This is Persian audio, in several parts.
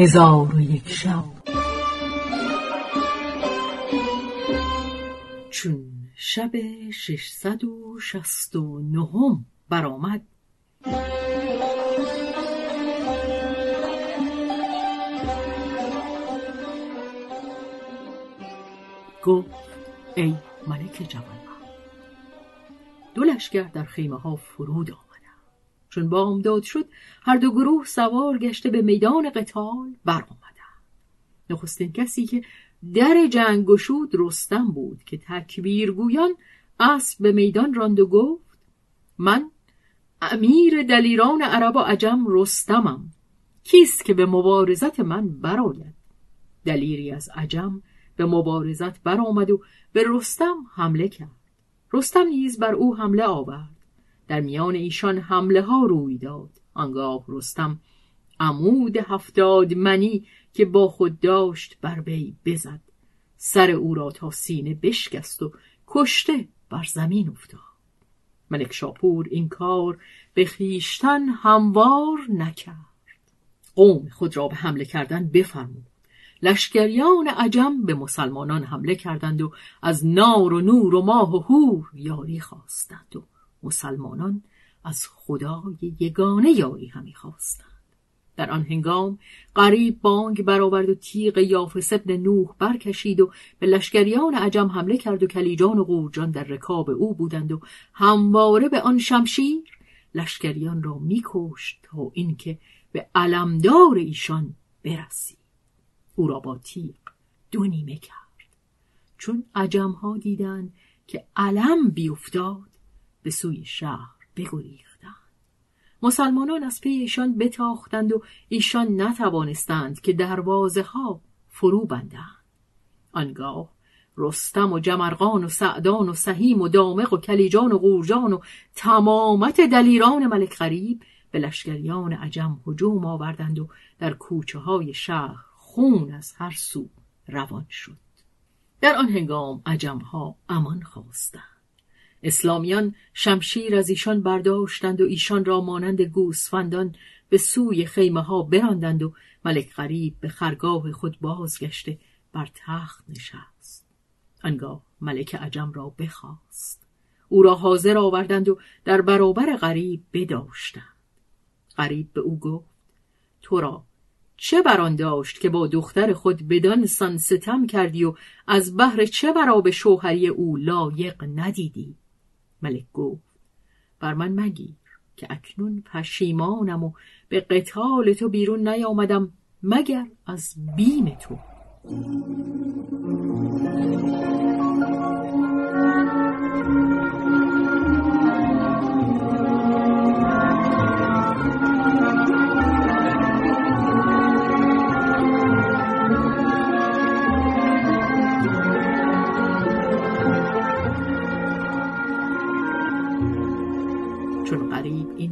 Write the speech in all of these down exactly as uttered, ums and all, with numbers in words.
هزار و یک شب. چون شب ششصد و شصت و نهم برآمد، گفت ای ملک جوانبخت، دو لشکر در خیمه ها فرود آمدند. چون بامداد شد، هر دو گروه سوار گشته به میدان قتال برآمدند. نخستین کسی که در جنگ گشود رستم بود که تکبیرگویان اسب به میدان راند و گفت من امیر دلیران عرب و عجم رستمم، کیست که به مبارزت من برآید؟ دلیری از عجم به مبارزت برآمد و به رستم حمله کرد. رستم نیز بر او حمله آورد، در میان ایشان حمله ها روی داد. آنگاه رستم عمود هفتاد منی که با خود داشت بر وی بزد، سر او را تا سینه بشکست و کشته بر زمین افتاد. ملک شاپور این کار به خویشتن هموار نکرد، قوم خود را به حمله کردن بفرمود. لشکریان عجم به مسلمانان حمله کردند و از نار و نور و ماه و هور یاری خواستند و مسلمانان از خدای یگانه یاری همی خواستند. در آن هنگام قریب بانگ برآورد و تیغ یافث بن نوح برکشید و به لشکریان عجم حمله کرد و کلیجان و قورجان در رکاب او بودند و همواره به آن شمشیر لشکریان را میکشت تا اینکه به علمدار ایشان برسید. او را با تیغ دو نیمه کرد. چون عجم ها دیدند که علم بیفتاد، به سوی شهر بگریختند. مسلمانان از پی ایشان بتاختند و ایشان نتوانستند که دروازه ها فرو بندند. آنگاه رستم و جمرقان و سعدان و سهیم و دامغ و کلیجان و قورجان و تمامت دلیران ملک قریب به لشکریان عجم هجوم آوردند و در کوچه های شهر خون از هر سو روان شد. در آن هنگام عجم ها امان خواستند. اسلامیان شمشیر از ایشان برداشتند و ایشان را مانند گوسفندان به سوی خیمه ها براندند و ملک قریب به خرگاه خود بازگشته بر تخت نشست. آنگاه ملک عجم را بخواست. او را حاضر آوردند و در برابر قریب بداشتند. قریب به او گفت تو را چه بران داشت که با دختر خود بدان سان ستم کردی و از بهر چه برا به شوهری او لایق ندیدی؟ ملک گفت بر من مگیر که اکنون پشیمانم و به قتال تو بیرون نیامدم مگر از بیم تو.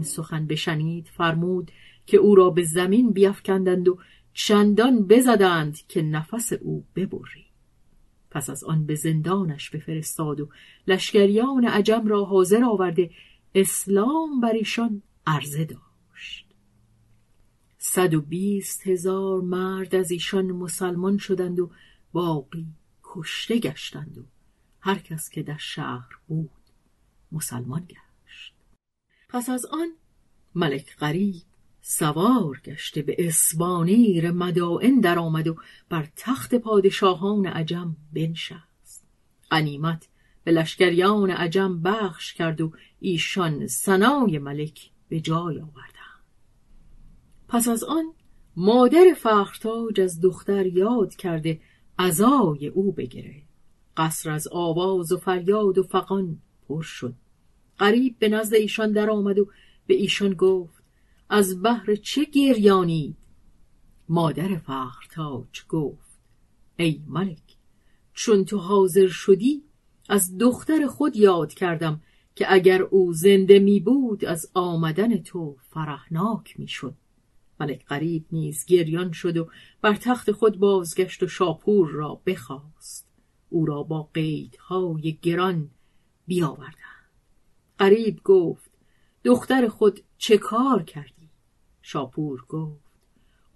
سخن بشنید، فرمود که او را به زمین بیفکندند و چندان بزدند که نفس او ببرید. پس از آن به زندانش بفرستاد و لشکریان عجم را حاضر آورده اسلام بر ایشان عرضه داشت. صد و بیست هزار مرد از ایشان مسلمان شدند و باقی کشته گشتند و هر کس که در شهر بود مسلمان گشت. پس از آن ملک قریب سوار گشته به اسبانیر مدائن در آمد و بر تخت پادشاهان عجم بنشست. غنیمت به لشکریان عجم بخش کرد و ایشان ثنای ملک به جای آوردند. پس از آن مادر فخرتاج از دختر یاد کرده عزای او بگرفت. قصر از آواز و فریاد و فغان پر شد. قریب به نزد ایشان در آمد و به ایشان گفت از بهر چه گریانید؟ مادر فخرتاج گفت ای ملک، چون تو حاضر شدی از دختر خود یاد کردم که اگر او زنده می بود از آمدن تو فرحناک می شد. ملک قریب نیز گریان شد و بر تخت خود بازگشت و شاپور را بخواست. او را با قیدهای گران بیاوردند. قریب گفت دختر خود چه کار کردی؟ شاپور گفت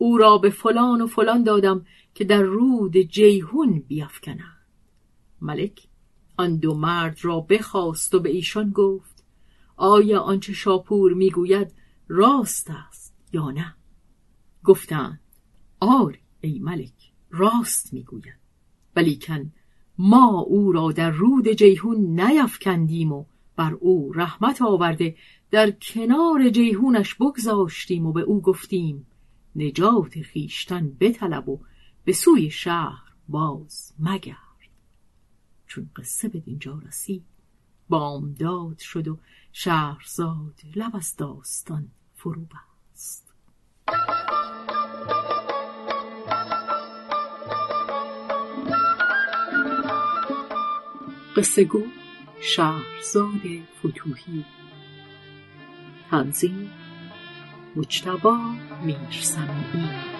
او را به فلان و فلان دادم که در رود جیهون بیفکنند. ملک آن دو مرد را بخواست و به ایشان گفت آیا آنچه شاپور میگوید راست است یا نه؟ گفتند آری ای ملک، راست میگوید، ولیکن ما او را در رود جیهون نیفکندیم و بر او رحمت آورده در کنار جیهونش بگذاشتیم و به او گفتیم نجات خیشتن بطلب و به سوی شهر باز مگرد. چون قصه به دینجا رسید بامداد شد و شهرزاد لب از داستان فرو بست. قصه گو شهرزاد فتوحی. تنظیم مجتبی میرسمیعی.